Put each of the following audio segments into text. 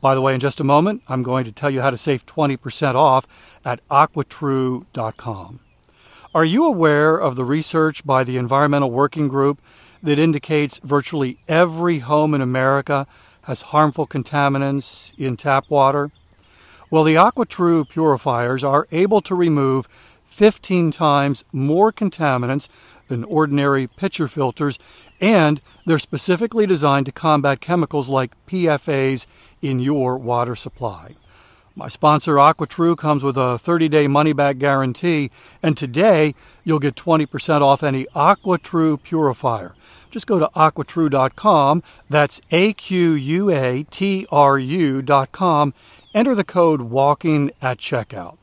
By the way, in just a moment, I'm going to tell you how to save 20% off at aquatru.com. Are you aware of the research by the Environmental Working Group that indicates virtually every home in America has harmful contaminants in tap water? Well, the AquaTru purifiers are able to remove 15 times more contaminants than ordinary pitcher filters, and they're specifically designed to combat chemicals like PFAS in your water supply. My sponsor, AquaTru, comes with a 30-day money-back guarantee, and today you'll get 20% off any AquaTru purifier. Just go to aquatru.com, that's AQUATRU.com, enter the code WALKING at checkout.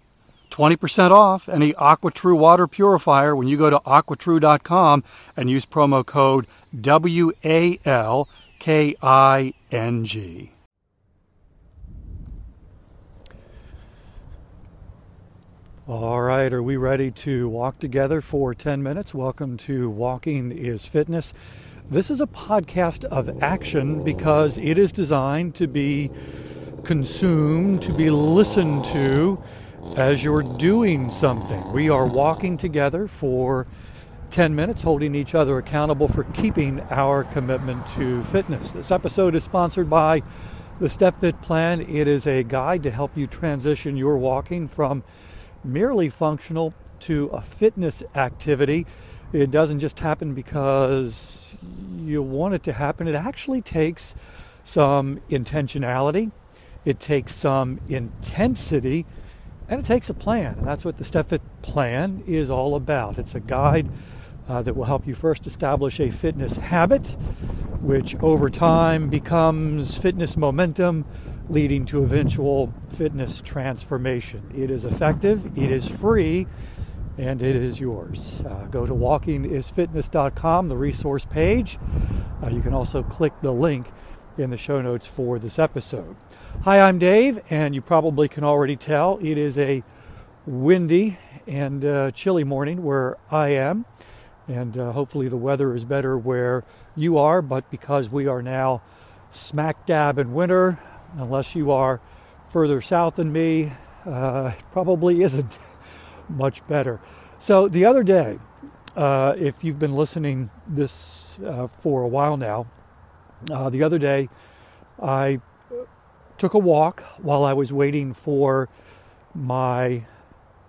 20% off any AquaTru water purifier when you go to aquatru.com and use promo code WALKING. All right, are we ready to walk together for 10 minutes? Welcome to Walking is Fitness. This is a podcast of action because it is designed to be consumed, to be listened to, as you're doing something. We are walking together for 10 minutes, holding each other accountable for keeping our commitment to fitness. This episode is sponsored by the StepFit Plan. It is a guide to help you transition your walking from merely functional to a fitness activity. It doesn't just happen because you want it to happen. It actually takes some intentionality. It takes some intensity. And it takes a plan, and that's what the StepFit Plan is all about. It's a guide that will help you first establish a fitness habit, which over time becomes fitness momentum, leading to eventual fitness transformation. It is effective, it is free, and it is yours. Go to walkingisfitness.com, the resource page. You can also click the link in the show notes for this episode. Hi, I'm Dave, and you probably can already tell it is a windy and chilly morning where I am, and hopefully the weather is better where you are, but because we are now smack dab in winter, unless you are further south than me, it probably isn't much better. So the other day, if you've been listening this for a while now, the other day I took a walk while I was waiting for my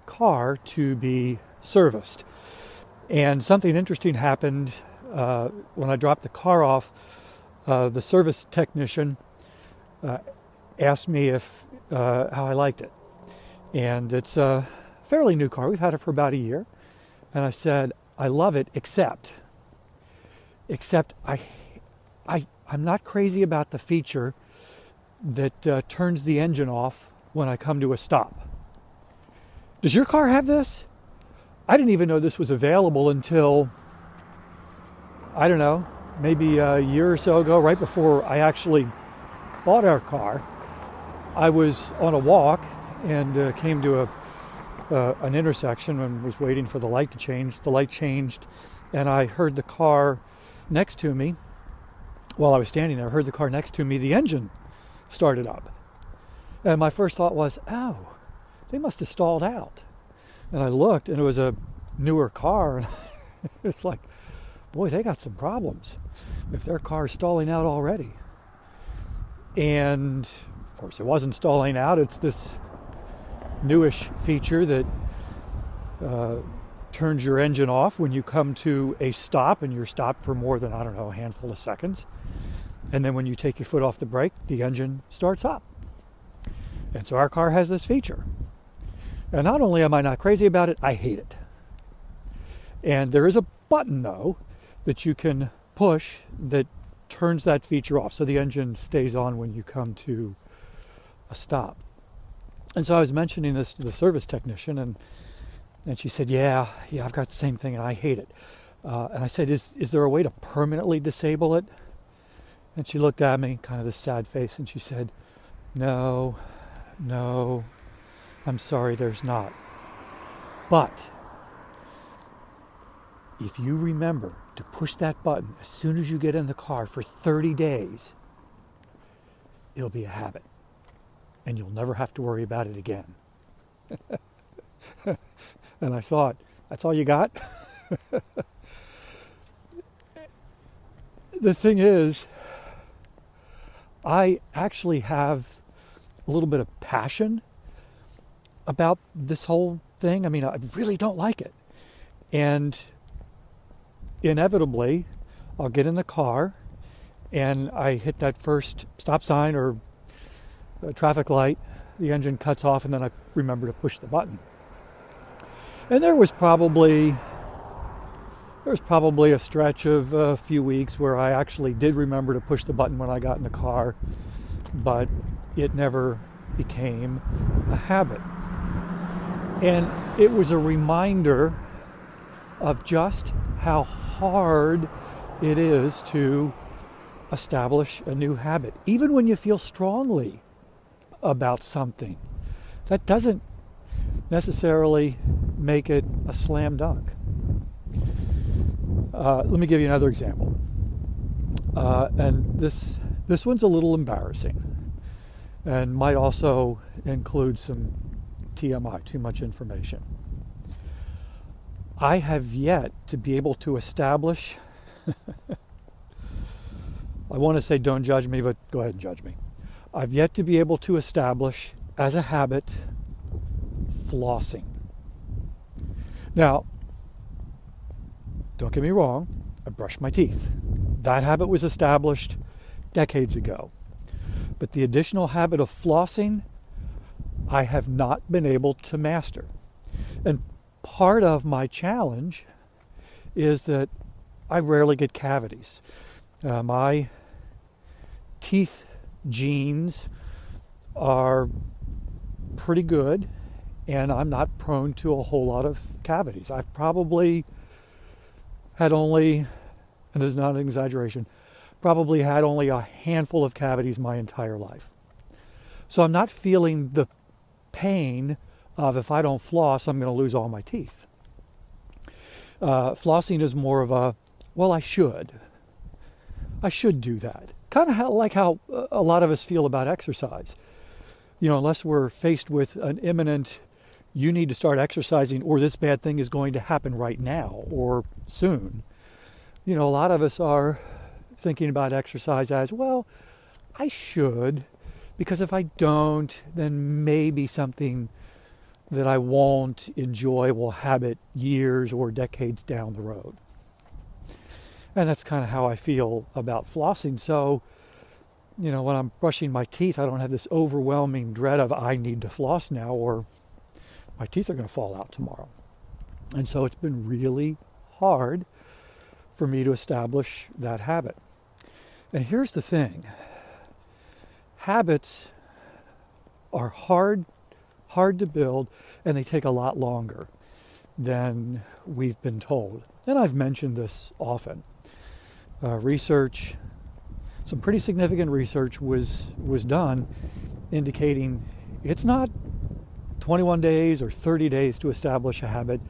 car to be serviced. And something interesting happened when I dropped the car off. The service technician asked me if how I liked it. And it's a fairly new car. We've had it for about a year. And I said, I love it, except I'm not crazy about the feature that turns the engine off when I come to a stop. Does your car have this? I didn't even know this was available until, I don't know, maybe a year or so ago, right before I actually bought our car. I was on a walk and came to a an intersection and was waiting for the light to change. The light changed, and I heard the car next to me. While I was standing there, I heard the car next to me, the engine started up. And my first thought was, oh, they must have stalled out. And I looked, and it was a newer car. It's like, boy, they got some problems if their car's stalling out already. And, of course, it wasn't stalling out. It's this newish feature that turns your engine off when you come to a stop, and you're stopped for more than, I don't know, a handful of seconds. And then when you take your foot off the brake, the engine starts up. And so our car has this feature. And not only am I not crazy about it, I hate it. And there is a button, though, that you can push that turns that feature off, so the engine stays on when you come to a stop. And so I was mentioning this to the service technician, and she said, yeah, I've got the same thing, and I hate it. And I said, is there a way to permanently disable it? And she looked at me, kind of this sad face, and she said, no, I'm sorry, there's not. But if you remember to push that button as soon as you get in the car for 30 days, it'll be a habit, and you'll never have to worry about it again. And I thought, that's all you got? The thing is, I actually have a little bit of passion about this whole thing. I mean, I really don't like it. And inevitably, I'll get in the car and I hit that first stop sign or traffic light. The engine cuts off, and then I remember to push the button. And there was probably a stretch of a few weeks where I actually did remember to push the button when I got in the car, but it never became a habit. And it was a reminder of just how hard it is to establish a new habit. Even when you feel strongly about something, that doesn't necessarily make it a slam dunk. Let me give you another example. And this one's a little embarrassing and might also include some TMI, too much information. I have yet to be able to establish, I want to say don't judge me, but go ahead and judge me. I've yet to be able to establish as a habit flossing. Now, don't get me wrong, I brush my teeth. That habit was established decades ago. But the additional habit of flossing, I have not been able to master. And part of my challenge is that I rarely get cavities. My teeth genes are pretty good, and I'm not prone to a whole lot of cavities. I've probably had only, and there's not an exaggeration, probably had only a handful of cavities my entire life. So I'm not feeling the pain of if I don't floss, I'm going to lose all my teeth. Flossing is more of a, well, I should do that. Kind of like how a lot of us feel about exercise. You know, unless we're faced with an imminent, you need to start exercising or this bad thing is going to happen right now or soon. You know, a lot of us are thinking about exercise as, well, I should, because if I don't, then maybe something that I won't enjoy will habit years or decades down the road. And that's kind of how I feel about flossing. So, you know, when I'm brushing my teeth, I don't have this overwhelming dread of I need to floss now or my teeth are going to fall out tomorrow. And so it's been really hard for me to establish that habit. And here's the thing. Habits are hard to build, and they take a lot longer than we've been told. And I've mentioned this often. Research, some pretty significant research was done indicating it's not 21 days or 30 days to establish a habit.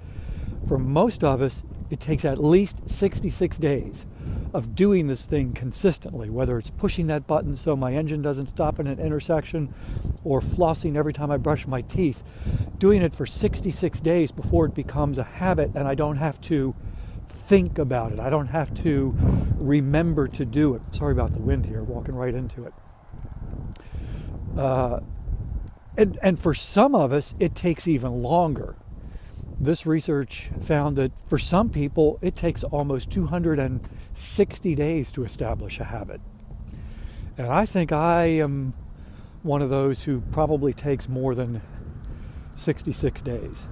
For most of us, it takes at least 66 days of doing this thing consistently, whether it's pushing that button so my engine doesn't stop in an intersection or flossing every time I brush my teeth, doing it for 66 days before it becomes a habit and I don't have to think about it. I don't have to remember to do it. Sorry about the wind here, walking right into it. And for some of us, it takes even longer. This research found that for some people, it takes almost 260 days to establish a habit. And I think I am one of those who probably takes more than 66 days.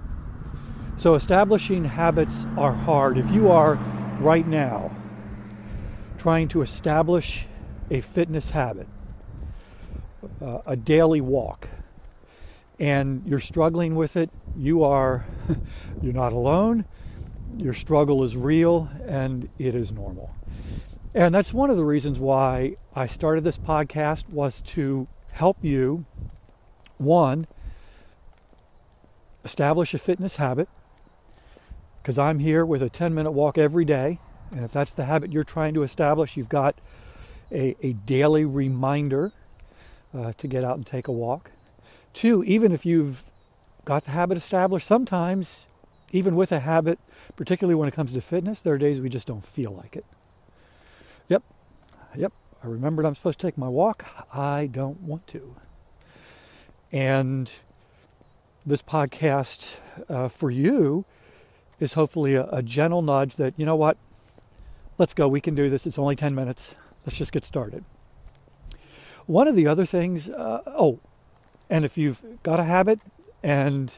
So establishing habits are hard. If you are right now trying to establish a fitness habit, a daily walk, and you're struggling with it, you're not alone. Your struggle is real and it is normal. And that's one of the reasons why I started this podcast, was to help you, one, establish a fitness habit, because I'm here with a 10-minute walk every day. And if that's the habit you're trying to establish, you've got a daily reminder to get out and take a walk. Two, even if you've got the habit established, sometimes, even with a habit, particularly when it comes to fitness, there are days we just don't feel like it. Yep, I remembered I'm supposed to take my walk. I don't want to. And this podcast for you is hopefully a gentle nudge that, you know what, let's go, we can do this. It's only 10 minutes. Let's just get started. One of the other things, and if you've got a habit and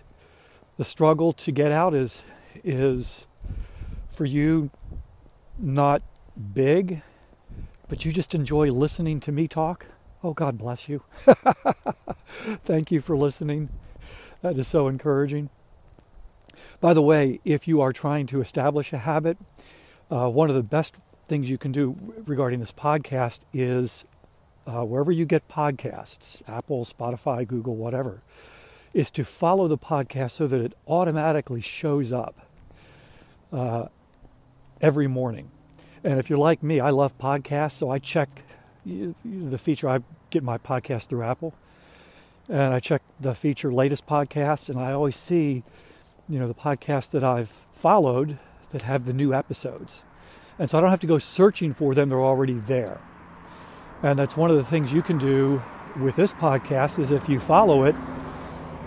the struggle to get out is for you not big, but you just enjoy listening to me talk, oh, God bless you. Thank you for listening. That is so encouraging. By the way, if you are trying to establish a habit, one of the best things you can do regarding this podcast is wherever you get podcasts, Apple, Spotify, Google, whatever, is to follow the podcast so that it automatically shows up every morning. And if you're like me, I love podcasts, so I check the feature. I get my podcast through Apple, and I check the feature latest podcasts, and I always see, the podcasts that I've followed that have the new episodes. And so I don't have to go searching for them. They're already there. And that's one of the things you can do with this podcast, is if you follow it,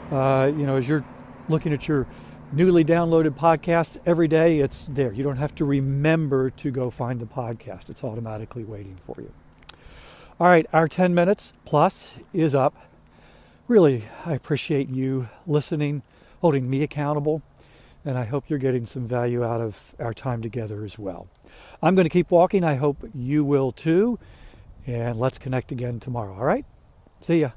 as you're looking at your newly downloaded podcast every day, it's there. You don't have to remember to go find the podcast. It's automatically waiting for you. All right, our 10 minutes plus is up. Really, I appreciate you listening, holding me accountable, and I hope you're getting some value out of our time together as well. I'm going to keep walking. I hope you will too. And let's connect again tomorrow, all right? See ya.